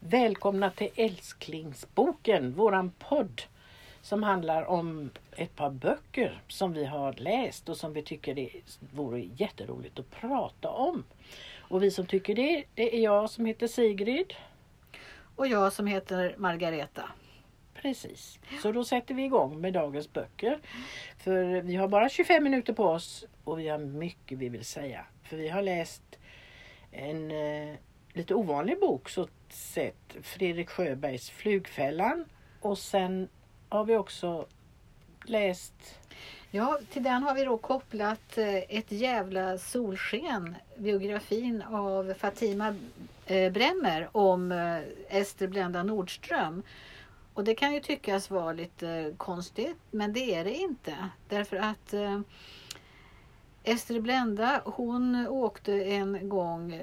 Välkomna till Älsklingsboken, våran podd som handlar om ett par böcker som vi har läst och som vi tycker det vore jätteroligt att prata om. Och vi som tycker det är jag som heter Sigrid. Och jag som heter Margareta. Precis, så då sätter vi igång med dagens böcker. För vi har bara 25 minuter på oss och vi har mycket vi vill säga. För vi har läst en lite ovanlig bok så sett, Fredrik Sjöbergs Flugfällan, och sen har vi också läst... Ja, till den har vi då kopplat Ett jävla solsken, biografin av Fatima Bremmer om Ester Blenda Nordström. Och det kan ju tyckas vara lite konstigt, men det är det inte. Därför att Ester Blenda, hon åkte en gång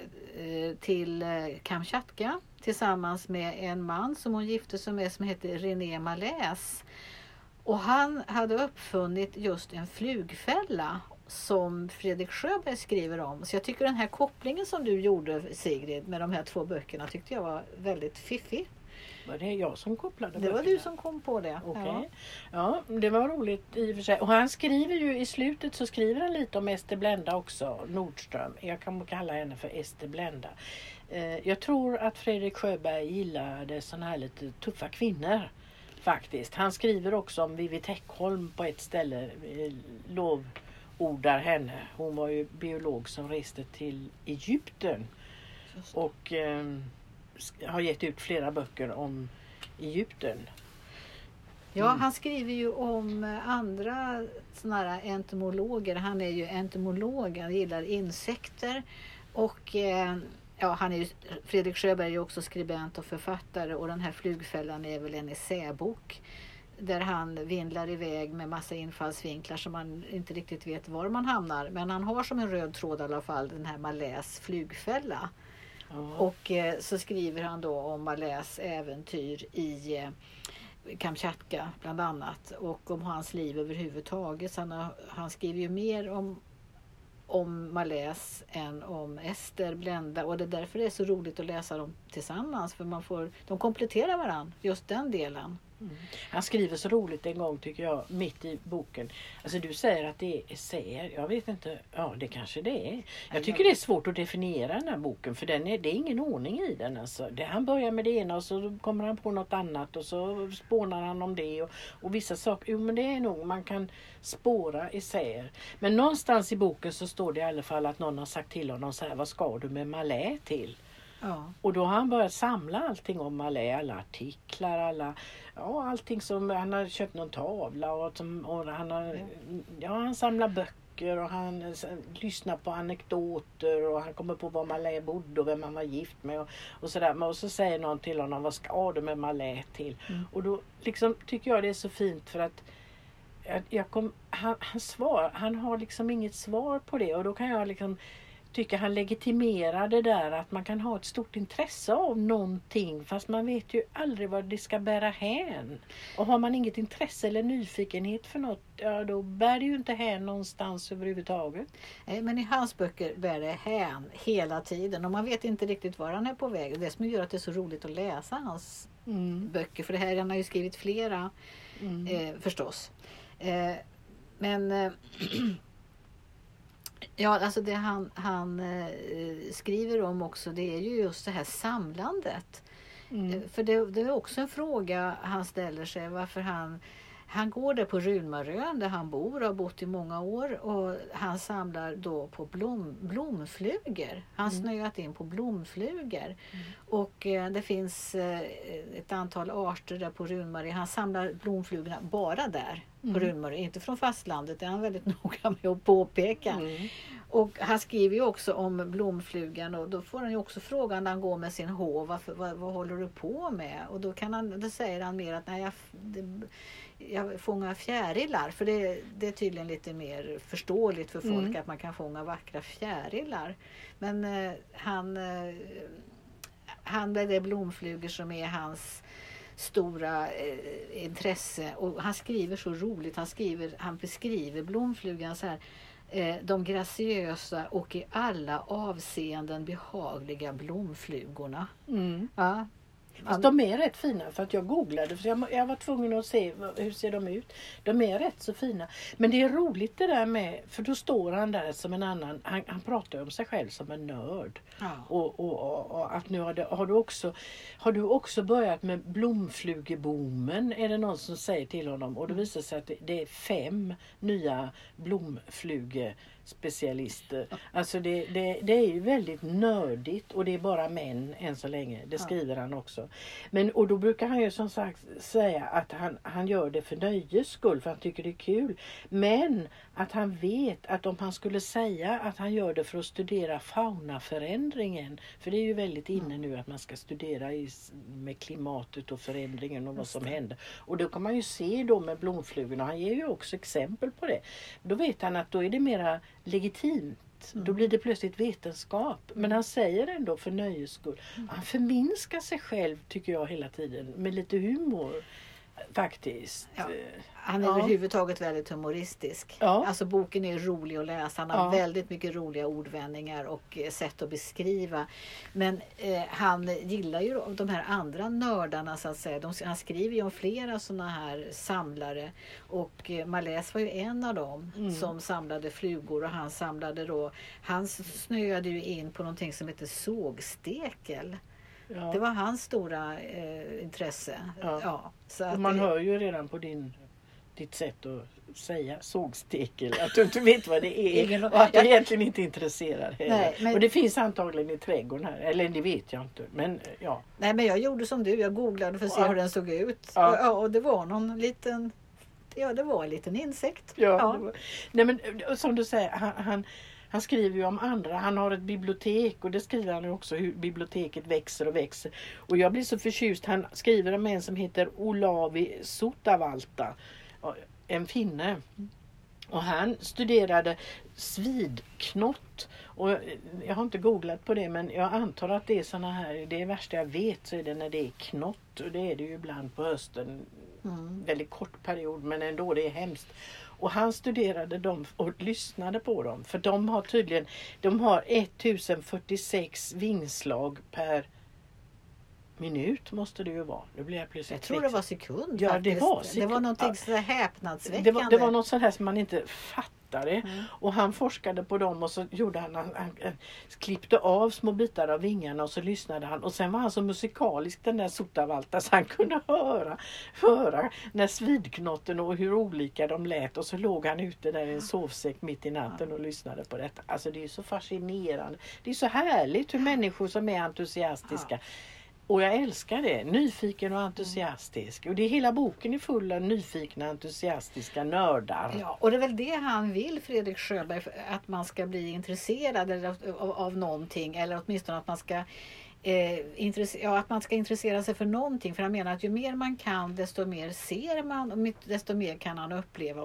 till Kamchatka tillsammans med en man som hon gifte sig med som hette André Malaise. Och han hade uppfunnit just en flugfälla som Fredrik Sjöberg skriver om. Så jag tycker den här kopplingen som du gjorde, Sigrid, med de här två böckerna tyckte jag var väldigt fiffig. Var det jag som kopplade böckerna? Det var du som kom på det. Okej. Okay. Ja, det var roligt i och för sig. Och han skriver ju i slutet så skriver han lite om Ester Blenda också, Nordström. Jag kan kalla henne för Ester Blenda. Jag tror att Fredrik Sjöberg gillade sådana här lite tuffa kvinnor faktiskt. Han skriver också om Vivi Täckholm på ett ställe, lovordar henne. Hon var ju biolog som reste till Egypten och... har gett ut flera böcker om Egypten. Mm. Ja, han skriver ju om andra såna här entomologer. Han är ju entomolog, han gillar insekter. Och ja, han är ju, Fredrik Sjöberg är ju också skribent och författare. Och den här flugfällan är väl en essäbok där han vindlar iväg med massa infallsvinklar som man inte riktigt vet var man hamnar. Men han har som en röd tråd i alla fall den här Malaise flugfälla. Och så skriver han då om Malaise äventyr i Kamchatka bland annat. Och om hans liv överhuvudtaget. Så han skriver ju mer om Malaise än om Ester Blenda. Och det är därför det är så roligt att läsa dem tillsammans. För de kompletterar varandra, just den delen. Mm. Han skriver så roligt en gång tycker jag, mitt i boken. Alltså du säger att det är essäer, jag vet inte, ja det kanske det är. Jag tycker det är svårt att definiera den här boken för det är ingen ordning i den alltså. Han börjar med det ena och så kommer han på något annat och så spånar han om det och vissa saker, jo men det är nog, man kan spåra essäer. Men någonstans i boken så står det i alla fall att någon har sagt till honom så här, vad ska du med Malaise till? Ja. Och då har han börjat samla allting om Malaise, alla artiklar, allting som han har köpt någon tavla och han samlar böcker och han lyssnar på anekdoter och han kommer på var Malaise bodde och vem han var gift med och sådär. Och så säger någon till honom, vad ska du med Malaise till? Mm. Och då liksom, tycker jag det är så fint för att han har liksom inget svar på det och då kan jag liksom tycker han legitimerar det där att man kan ha ett stort intresse av någonting fast man vet ju aldrig vad det ska bära hän. Och har man inget intresse eller nyfikenhet för något, ja då bär det ju inte hän någonstans överhuvudtaget. Nej, men i hans böcker bär det hän hela tiden och man vet inte riktigt var han är på väg. Det som gör att det är så roligt att läsa hans böcker, för det här han har ju skrivit flera förstås. Ja, alltså det han skriver om också, det är ju just det här samlandet. Mm. För det är också en fråga han ställer sig, varför han går där på Runmarö där han bor och har bott i många år och han samlar då på blomflugor. Han snöat in på blomflugor. Mm. Och det finns ett antal arter där på Runmarö. Han samlar blomflugorna bara där. På Runmarö, inte från fastlandet, det är han väldigt noga med att påpeka. Mm. Och han skriver ju också om blomflugan och då får han ju också frågan när han går med sin hov, vad håller du på med? Och då säger han mer att nej, jag fångar fjärilar, för det är tydligen lite mer förståeligt för folk att man kan fånga vackra fjärilar. Men det är blomflugor som är hans stora intresse och han skriver så roligt, han beskriver blomflugan så här, de graciösa och i alla avseenden behagliga blomflugorna. Ja. Fast de är rätt fina, för att jag googlade, för jag var tvungen att se hur ser de ut. De är rätt så fina. Men det är roligt det där med, för då står han där som en annan, han pratar om sig själv som en nörd. Ja. Och att nu har du också börjat med blomflugeboomen, är det någon som säger till honom. Och det visar sig att det är 5 nya blomfluge specialister. Alltså det är ju väldigt nördigt, och det är bara män än så länge. Det skriver han också. Men, och då brukar han ju som sagt säga att han gör det för nöjes skull, för han tycker det är kul. Men att han vet att om han skulle säga att han gör det för att studera faunaförändringen, för det är ju väldigt inne nu att man ska studera med klimatet och förändringen och vad som händer. Och då kan man ju se då med blomflugorna, han ger ju också exempel på det. Då vet han att då är det mera legitimt. Då blir det plötsligt vetenskap. Men han säger ändå för nöjes skull. Han förminskar sig själv, tycker jag, hela tiden. Med lite humor faktiskt. Ja. Han är överhuvudtaget väldigt humoristisk. Ja. Alltså boken är rolig att läsa. Han har väldigt mycket roliga ordvändningar och sätt att beskriva. Men han gillar ju de här andra nördarna så att säga. Han skriver ju om flera sådana här samlare. Och Malaise var ju en av dem som samlade flugor. Och han samlade då... Han snöade ju in på någonting som heter sågstekel. Ja. Det var hans stora intresse. Ja. Ja, så att man hör ju redan på ditt sätt att säga sågstekel att du inte vet vad det är och att du egentligen inte är intresserad. Nej, men... Och det finns antagligen i trädgården här, eller det vet jag inte. Men, ja. Nej, men jag gjorde som du, jag googlade för att se hur den såg ut. Ja. Och det var någon liten, det var en liten insekt. Ja. Ja. Nej, men som du säger, han skriver ju om andra. Han har ett bibliotek, och det skriver han ju också, hur biblioteket växer och växer. Och jag blir så förtjust. Han skriver om en som heter Olavi Sotavalta. En finne. Och han studerade svidknott. Och jag har inte googlat på det, men jag antar att det är såna här, det värsta jag vet så är det när det är knott. Och det är det ju ibland på hösten. Väldigt kort period, men ändå, det är hemskt. Och han studerade dem och lyssnade på dem. För de har tydligen, de har 1046 vingslag per minut måste det ju vara. Nu blir jag plötsligt. Jag tror det var sekund. Ja, det var sekund. Det var någonting så häpnadsväckande. Det var något sånt här som man inte fattade. Och han forskade på dem, och så gjorde han klippte av små bitar av vingarna, och så lyssnade han. Och sen var han så musikalisk, den där Sotavalta, så han kunde höra när svidknotten och hur olika de lät. Och så låg han ute där i en sovsäck mitt i natten och lyssnade på detta. Alltså det är så fascinerande. Det är så härligt hur människor som är entusiastiska. Och jag älskar det. Nyfiken och entusiastisk. Och det är hela boken är full av nyfikna, entusiastiska nördar. Ja, och det är väl det han vill, Fredrik Sjöberg. Att man ska bli intresserad av någonting. Eller åtminstone att man ska... att man ska intressera sig för någonting, för han menar att ju mer man kan, desto mer ser man och desto mer kan han uppleva,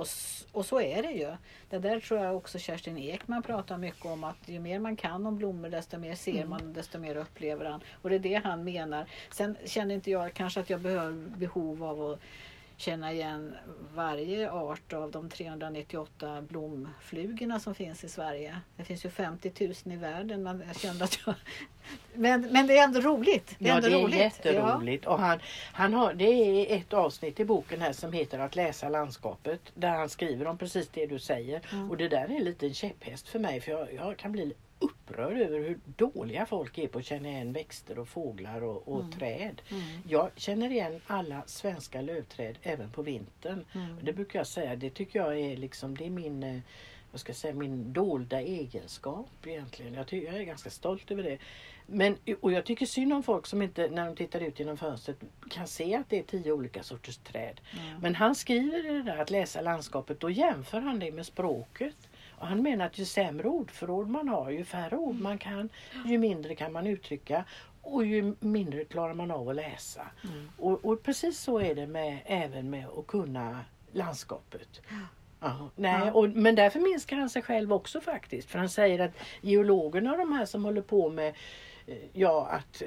och så är det ju. Det där tror jag också Kerstin Ekman pratar mycket om, att ju mer man kan om blommor, desto mer ser man och desto mer upplever han, och det är det han menar. Sen känner inte jag kanske att jag behöver behov av att känna igen varje art av de 398 blomflugorna som finns i Sverige. Det finns ju 50 000 i världen. Men jag kände att jag... Men det är ändå roligt. Det är jätteroligt. Ja. Och han har, det är ett avsnitt i boken här som heter Att läsa landskapet, där han skriver om precis det du säger. Och det där är en liten käpphäst för mig, för jag kan bli upprörd över hur dåliga folk är på att känna igen växter och fåglar och träd. Jag känner igen alla svenska lövträd även på vintern. Och det brukar jag säga, det tycker jag är liksom, det är min, vad ska jag säga, min dolda egenskap egentligen. Jag är ganska stolt över det. Men, och jag tycker synd om folk som inte, när de tittar ut genom fönstret, kan se att det är 10 olika sorters träd. Men han skriver det där att läsa landskapet, och jämför han det med språket. Och han menar att ju sämre ordförråd man har, ju färre ord man kan, ju mindre kan man uttrycka, och ju mindre klarar man av att läsa. Och precis så är det även med att kunna landskapet. Men därför minskar han sig själv också faktiskt. För han säger att geologerna och de här som håller på med att...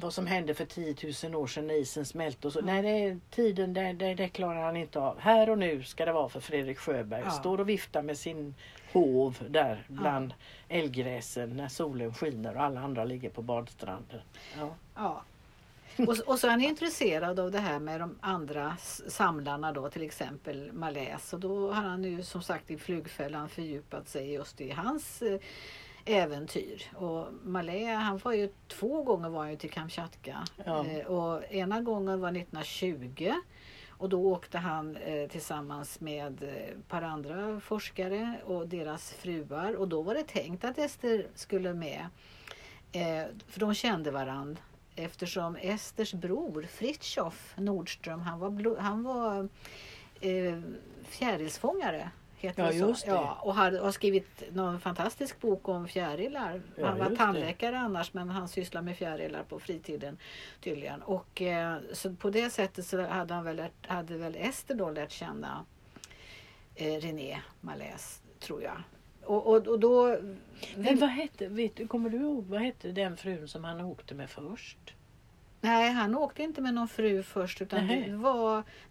vad som hände för 10 000 år sedan när isen smälte och så. Nej, det är tiden där klarar han inte av. Här och nu ska det vara för Fredrik Sjöberg. Står och viftar med sin hov där bland älgräsen när solen skiner och alla andra ligger på badstranden. Ja. Och så är han intresserad av det här med de andra samlarna då, till exempel Malaise. Och då har han ju som sagt i Flugfällan fördjupat sig just i hans äventyr. Och Malaise, han var ju 2 gånger var han ju till Kamchatka. Ja. Och ena gången var 1920. Och då åkte han tillsammans med ett par andra forskare och deras fruar. Och då var det tänkt att Ester skulle med. För de kände varandra. Eftersom Esters bror, Fritjof Nordström, han var fjärilsfångare. Heter ja, just det. Ja, och har skrivit någon fantastisk bok om fjärilar. Ja, han var tandläkare annars, men han sysslar med fjärilar på fritiden tydligen. Och så på det sättet så hade hade väl Ester då lärt känna René Malaise, tror jag. Och då... Men vad hette, kommer du ihåg, vad hette den frun som han åkte med först? Nej, han åkte inte med någon fru först, utan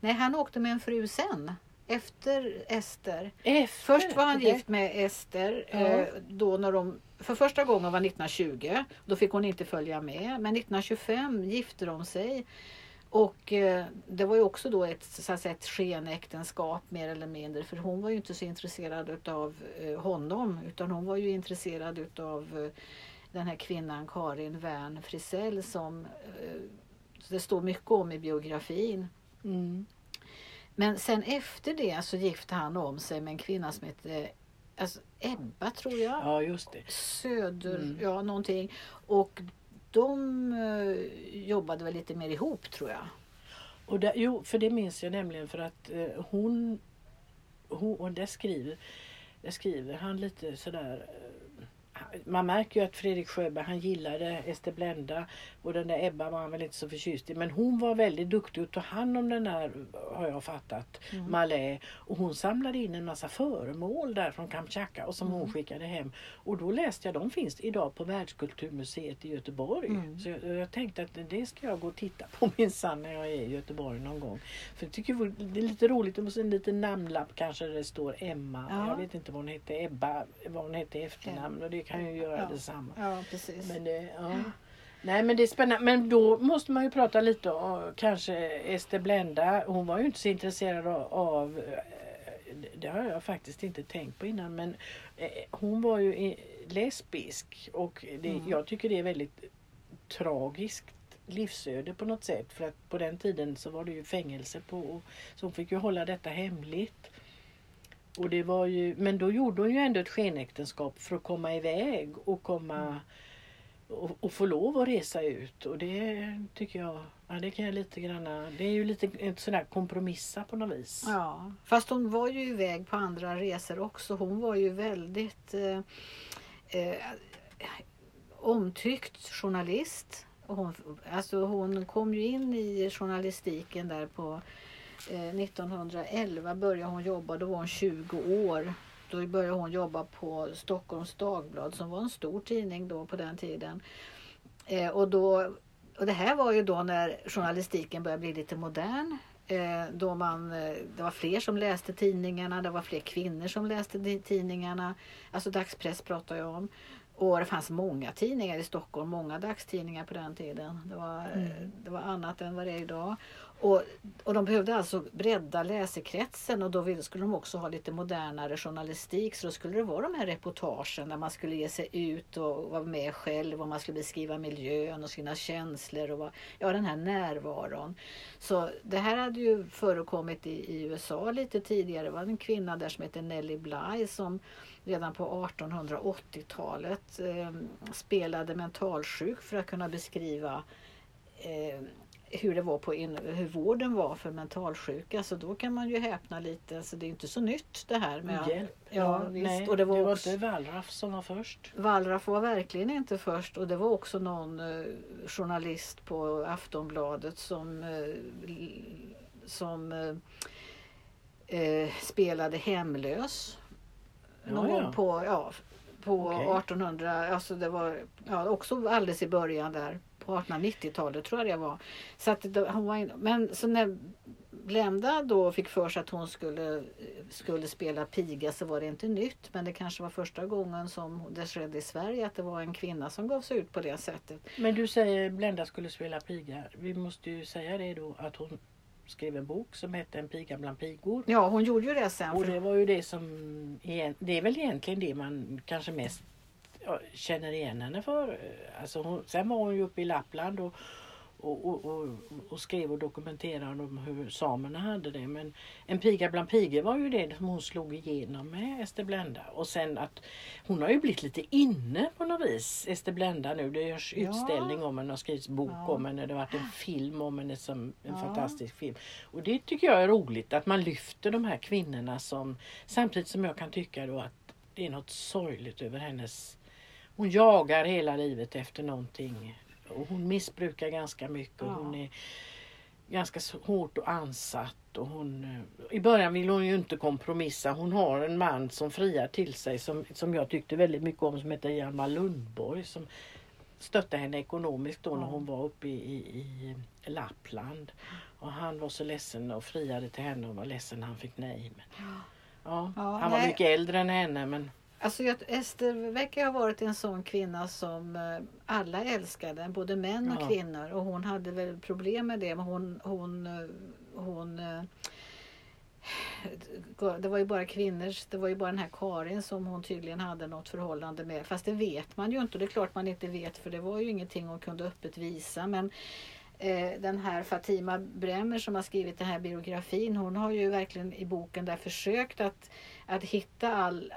han åkte med en fru sen. Efter Ester. Först var han gift med Ester. Ja. Då när de, för första gången var 1920. Då fick hon inte följa med. Men 1925 gifte de sig. Och det var ju också då ett, så att säga, ett skenäktenskap mer eller mindre. För hon var ju inte så intresserad av honom. Utan hon var ju intresserad av den här kvinnan Karin Van Frisell. Som det står mycket om i biografin. Mm. Men sen efter det så gifte han om sig med en kvinna som hette Ebba, tror jag. Ja, just det. Söder, ja någonting. Och de jobbade väl lite mer ihop, tror jag. Och där, jo, för det minns jag nämligen, för att hon och det skriver han lite sådär. Man märker ju att Fredrik Sjöberg, han gillade Ester Blenda, och den där Ebba var han väl inte så förtjust i. Men hon var väldigt duktig att ta hand om den där, har jag fattat, Malaise. Och hon samlade in en massa föremål där från Kamchatka och som hon skickade hem. Och då läste jag, de finns idag på Världskulturmuseet i Göteborg. Så jag tänkte att det ska jag gå och titta på minsann när jag är i Göteborg någon gång. För jag tycker det är lite roligt, och en liten namnlapp kanske där det står Emma. Ja. Jag vet inte vad hon hette, Ebba, vad hon hette i efternamn, och det kan ju göra detsamma. Ja, precis. Men nej, men det är spännande. Men då måste man ju prata lite om kanske Ester Blenda. Hon var ju inte så intresserad av, det har jag faktiskt inte tänkt på innan, men hon var ju lesbisk, och det, jag tycker det är väldigt tragiskt livsöde på något sätt, för att på den tiden så var det ju fängelse på, så hon fick ju hålla detta hemligt. Och det var ju, men då gjorde hon ju ändå ett skenäktenskap för att komma iväg och och få lov att resa ut. Och det tycker jag, det kan jag lite grann, det är ju lite ett sån där kompromissa på något vis. Ja, fast hon var ju iväg på andra resor också. Hon var ju väldigt omtyckt journalist. Och hon kom ju in i journalistiken där på 1911 började hon jobba, då var hon 20 år. Då började hon jobba på Stockholms Dagblad, som var en stor tidning då på den tiden. Och det här var ju då när journalistiken började bli lite modern. Då det var fler som läste tidningarna, det var fler kvinnor som läste tidningarna. Alltså dagspress pratar jag om. Och det fanns många tidningar i Stockholm, många dagstidningar på den tiden. Det var annat än vad det är idag. Och de behövde alltså bredda läsekretsen, och då skulle de också ha lite modernare journalistik. Så då skulle det vara de här reportagen där man skulle ge sig ut och vara med själv, och man skulle beskriva miljön och sina känslor och den här närvaron. Så det här hade ju förekommit i USA lite tidigare. Det var en kvinna där som heter Nellie Bly som redan på 1880-talet spelade mentalsjuk för att kunna beskriva hur det var hur vården var för mentalsjuka. Så då kan man ju häpna lite. Så det är inte så nytt det här med hjälp. Ja, visst. Nej, och det var också inte Wallraff som var först. Wallraff var verkligen inte först. Och det var också någon journalist på Aftonbladet som spelade hemlös. På 1800, alltså det var också alldeles i början där. På 1890-talet tror jag det var. Så att hon var men så när Blenda då fick för sig att hon skulle spela piga, så var det inte nytt. Men det kanske var första gången som det skedde i Sverige att det var en kvinna som gav sig ut på det sättet. Men du säger Blenda skulle spela piga. Vi måste ju säga det då att hon skrev en bok som hette En piga bland pigor. Ja, hon gjorde ju det sen. Och det var ju det som, det är väl egentligen det man kanske mest känner igen henne för. Alltså hon, sen var hon ju uppe i Lappland och skrev och dokumenterade om hur samerna hade det. Men En piga bland pigor var ju det som hon slog igenom med Ester Blenda. Och sen att hon har ju blivit lite inne på något vis, Ester Blenda nu. Det görs utställning om henne och skrivs bok om henne. Det har varit en film om henne, som en fantastisk film. Och det tycker jag är roligt att man lyfter de här kvinnorna som, samtidigt som jag kan tycka då att det är något sorgligt över hennes, hon jagar hela livet efter någonting. Och hon missbrukar ganska mycket och hon är ganska hårt och ansatt. Och hon, i början vill hon ju inte kompromissa. Hon har en man som friar till sig som jag tyckte väldigt mycket om, som heter Hjalmar Lundborg, som stöttade henne ekonomiskt då när hon var uppe i Lappland. Och han var så ledsen och friade till henne och var ledsen när han fick nej. Men, han var mycket äldre än henne men... Alltså Ester verkar ha varit en sån kvinna som alla älskade, både män och kvinnor. Och hon hade väl problem med det, men hon det var ju bara kvinnor, det var ju bara den här Karin som hon tydligen hade något förhållande med. Fast det vet man ju inte, och det är klart man inte vet, för det var ju ingenting hon kunde öppet visa. Men den här Fatima Bremmer som har skrivit den här biografin, hon har ju verkligen i boken där försökt att hitta all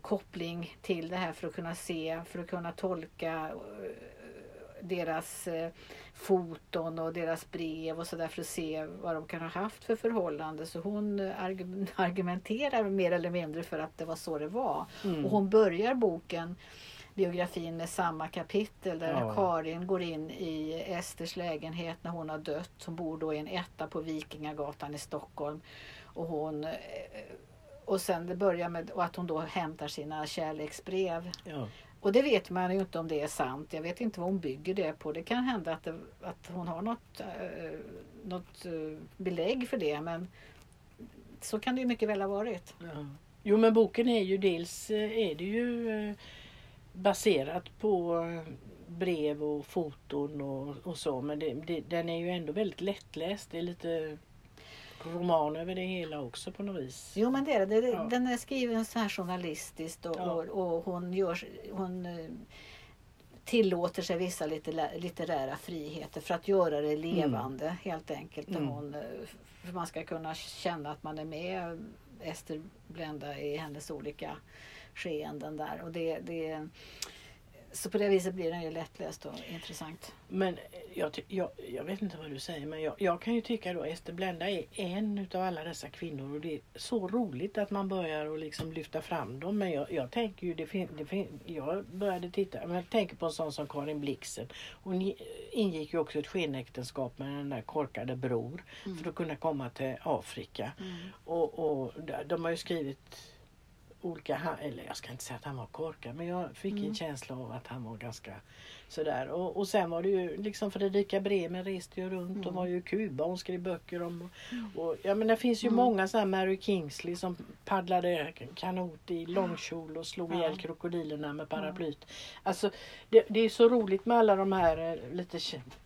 koppling till det här för att kunna se, för att kunna tolka deras foton och deras brev och sådär, för att se vad de kan ha haft för förhållande. Så hon argumenterar mer eller mindre för att det var så det var. Mm. Och hon börjar boken, biografin, med samma kapitel där Karin går in i Esters lägenhet när hon har dött. Hon bor då i en etta på Vikingagatan i Stockholm. Och hon... Och sen det börjar med att hon då hämtar sina kärleksbrev. Ja. Och det vet man ju inte om det är sant. Jag vet inte vad hon bygger det på. Det kan hända att hon har något belägg för det. Men så kan det ju mycket väl ha varit. Ja. Jo, men boken är ju dels är det ju baserat på brev och foton och så. Men den är ju ändå väldigt lättläst. Det är lite... roman över det hela också på något vis. Jo, men det är det. Den är skriven så här journalistiskt och hon tillåter sig vissa litterära friheter för att göra det levande helt enkelt. För man ska kunna känna att man är med Ester Blenda i hennes olika skeenden där. Och det så på det viset blir den ju lättläst och intressant. Men jag vet inte vad du säger, men jag kan ju tycka då Ester Blenda är en utav alla dessa kvinnor, och det är så roligt att man börjar och liksom lyfta fram dem. Men jag tänker ju, jag började titta, men jag tänker på en sån som Karin Blixen. Hon ingick ju också ett skenäktenskap med den där korkade bror för att kunna komma till Afrika. Mm. Och de har ju skrivit olika, eller jag ska inte säga att han var korkad, men jag fick en känsla av att han var ganska sådär. Och sen var det ju liksom Fredrika Bremer reste ju runt och var ju i Kuba, hon skrev böcker om och ja, men det finns ju många sådana här Mary Kingsley som paddlade kanot i långkjol och slog ihjäl krokodilerna med paraplyt. Alltså det är så roligt med alla de här lite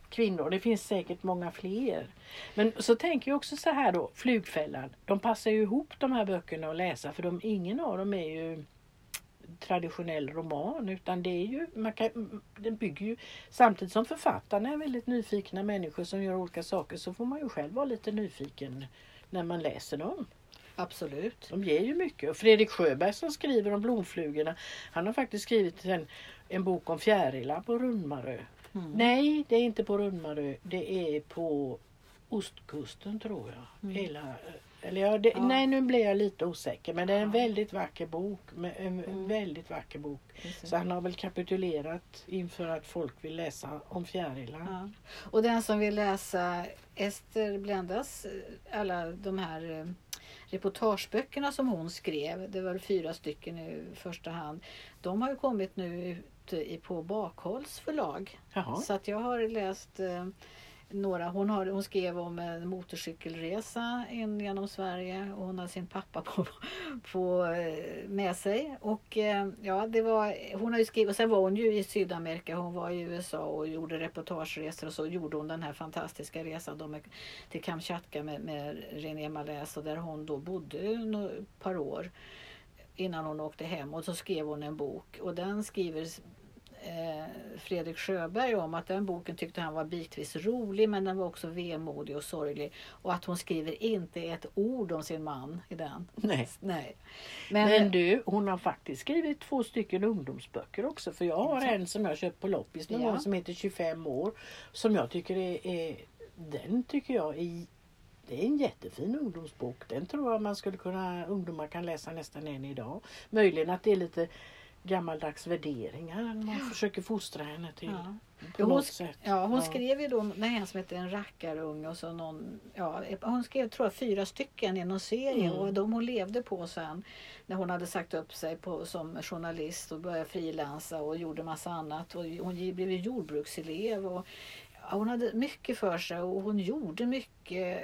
kvinnor, det finns säkert många fler. Men så tänker jag också så här då, Flugfällan, de passar ju ihop de här böckerna att läsa, för ingen av dem är ju traditionell roman, utan det är ju, den bygger ju, samtidigt som författarna är väldigt nyfikna människor som gör olika saker, så får man ju själv vara lite nyfiken när man läser dem. Absolut. De ger ju mycket. Och Fredrik Sjöberg som skriver om blomflugorna, han har faktiskt skrivit en bok om fjärilar på Runmarö. Mm. Nej, det är inte på Runmarö. Det är på ostkusten, tror jag. Nej, nu blir jag lite osäker. Men det är en väldigt vacker bok. Precis. Så han har väl kapitulerat inför att folk vill läsa om fjärilar. Ja. Och den som vill läsa Ester Blendas, alla de här reportageböckerna som hon skrev, det var 4 stycken i första hand. De har ju kommit nu på Bakhålls förlag. Jaha. Så att jag har läst några, hon skrev om en motorcykelresa in genom Sverige och hon har sin pappa på med sig. Och ja, det var, hon har ju skrivit, och sen var hon ju i Sydamerika, hon var i USA och gjorde reportageresor, och så gjorde hon den här fantastiska resan då till Kamchatka med André Malaise, och där hon då bodde ett par år innan hon åkte hem, och så skrev hon en bok, och den skriver Fredrik Sjöberg om att den boken tyckte han var bitvis rolig, men den var också vemodig och sorglig, och att hon skriver inte ett ord om sin man i den. Nej. Men du, hon har faktiskt skrivit 2 stycken ungdomsböcker också, för jag har en som jag köpt på loppis med någon som heter 25 år som jag tycker är den tycker jag är, det är en jättefin ungdomsbok. Den tror jag man skulle kunna, ungdomar kan läsa nästan än idag. Möjligen att det är lite gammaldags värderingar man försöker fostra henne till på något sätt. Ja, hon skrev ju då med en som heter En rackarung och så någon, hon skrev tror jag 4 stycken i någon serie, och de hon levde på sen när hon hade sagt upp sig som journalist och började frilansa och gjorde massa annat, och hon blev ju jordbrukselev, och hon hade mycket för sig och hon gjorde mycket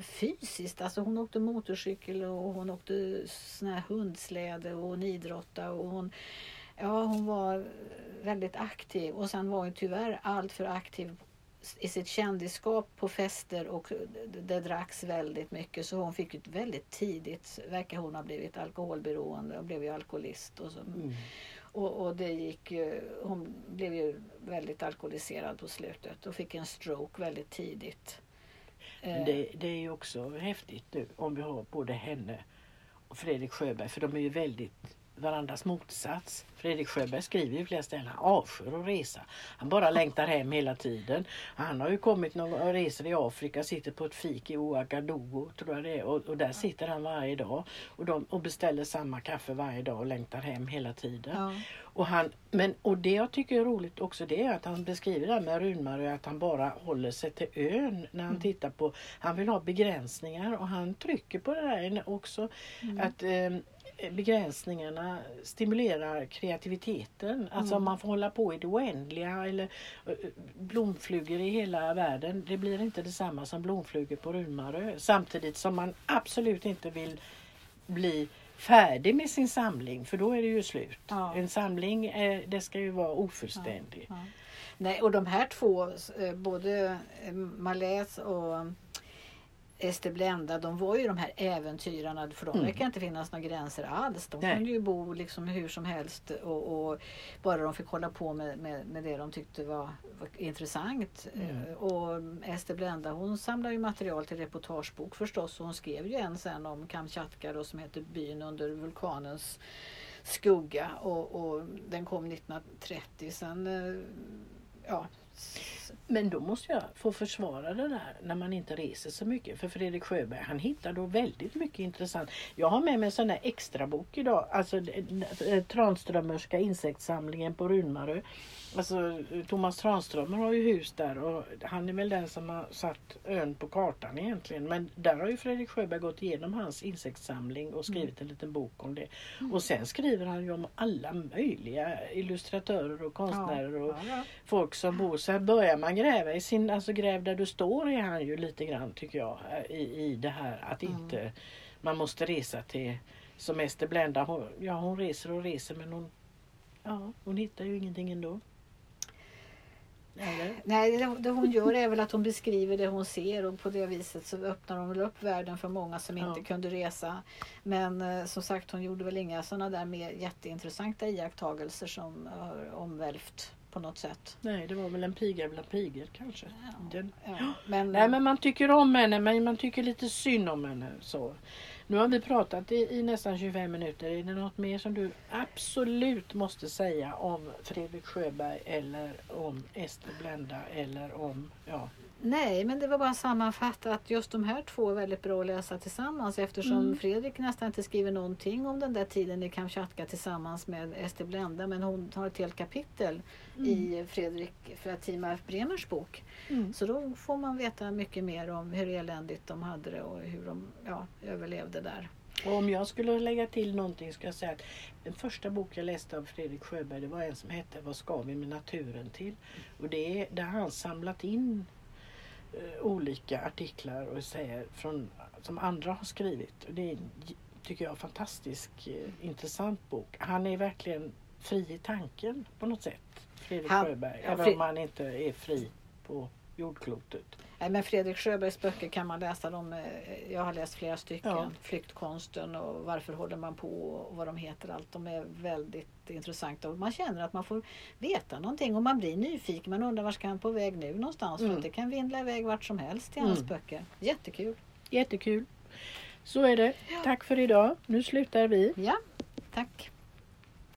fysiskt, alltså hon åkte motorcykel och hon åkte sån här hundsläde och hon idrottade och hon var väldigt aktiv, och sen var hon tyvärr allt för aktiv i sitt kändisskap på fester, och det dracks väldigt mycket, så hon fick ju väldigt tidigt, verkar hon ha blivit alkoholberoende och blev ju alkoholist och så. Och det gick ju, hon blev ju väldigt alkoholiserad på slutet och fick en stroke väldigt tidigt. Det är ju också häftigt nu om vi har både henne och Fredrik Sjöberg, för de är ju väldigt varandras motsats. Fredrik Sjöberg skriver ju flera ställen, han avskyr att resa. Han bara längtar hem hela tiden. Han har ju kommit några resor i Afrika, sitter på ett fik i Ouagadougou tror jag det är, och där sitter han varje dag och beställer samma kaffe varje dag och längtar hem hela tiden. Ja. Och det jag tycker är roligt också, det är att han beskriver det här med Runmarö, att han bara håller sig till ön när han tittar på, han vill ha begränsningar, och han trycker på det här också, att begränsningarna stimulerar kreativiteten. Alltså om man får hålla på i det oändliga, eller blomflugor i hela världen, det blir inte detsamma som blomflugor på Runmarö. Samtidigt som man absolut inte vill bli färdig med sin samling, för då är det ju slut. Ja. En samling, det ska ju vara ofullständig. Ja. Nej, och de här två, både Malaise och Ester Blenda, de var ju de här äventyrarna, för de verkar inte finnas några gränser alls. De kunde ju bo liksom hur som helst, och bara de fick hålla på med det de tyckte var intressant. Och Ester Blenda, hon samlade ju material till reportagebok förstås, och hon skrev ju en sen om Kamchatka då, som heter Byn under vulkanens skugga, och den kom 1930 sen. Men då måste jag få försvara det där när man inte reser så mycket. För Fredrik Sjöberg, han hittar då väldigt mycket intressant. Jag har med mig en sån där extra bok idag. Alltså Tranströmerska insektsamlingen på Runmarö. Alltså Thomas Tranströmer har ju hus där, och han är väl den som har satt ön på kartan egentligen. Men där har ju Fredrik Sjöberg gått igenom hans insektsamling och skrivit en liten bok om det. Och sen skriver han ju om alla möjliga illustratörer och konstnärer och folk som bor. Så här börjar man gräva i sin, alltså gräv där du står är han ju lite grann tycker jag i det här att inte man måste resa till, som Ester Blenda, hon reser och reser, men hon hittar ju ingenting ändå. Eller? Nej, det hon gör är väl att hon beskriver det hon ser, och på det viset så öppnar hon väl upp världen för många som inte kunde resa. Men som sagt, hon gjorde väl inga sådana där mer jätteintressanta iakttagelser som har omvälvt på något sätt. Nej, det var väl En piga bland pigor kanske. Men man tycker om henne, men man tycker lite synd om henne. Så. Nu har vi pratat i nästan 25 minuter. Är det något mer som du absolut måste säga om Fredrik Sjöberg eller om Ester Blenda eller om... Nej, men det var bara sammanfatta att just de här två är väldigt bra att läsa tillsammans, eftersom Fredrik nästan inte skriver någonting om den där tiden i Kamchatka tillsammans med Ester Blenda, men hon har ett helt kapitel i Fatima Bremers bok. Så då får man veta mycket mer om hur eländigt de hade det och hur de överlevde där. Och om jag skulle lägga till någonting ska jag säga att den första bok jag läste av Fredrik Sjöberg, det var en som hette Vad ska vi med naturen till? Och det är där han samlat in olika artiklar och essäer som andra har skrivit. Och det är, tycker jag, en fantastisk intressant bok. Han är verkligen fri i tanken på något sätt, Fredrik Sjöberg, även om han inte är fri på jordklotet. Nej, men Fredrik Sjöbergs böcker kan man läsa dem. Jag har läst flera stycken. Ja. Flyktkonsten och Varför håller man på och vad de heter. Allt de är väldigt intressanta. Och man känner att man får veta någonting och man blir nyfiken. Man undrar var ska han på väg nu någonstans. Mm. För att det kan vindla iväg vart som helst i hans böcker. Jättekul. Jättekul. Så är det. Ja. Tack för idag. Nu slutar vi. Ja, tack.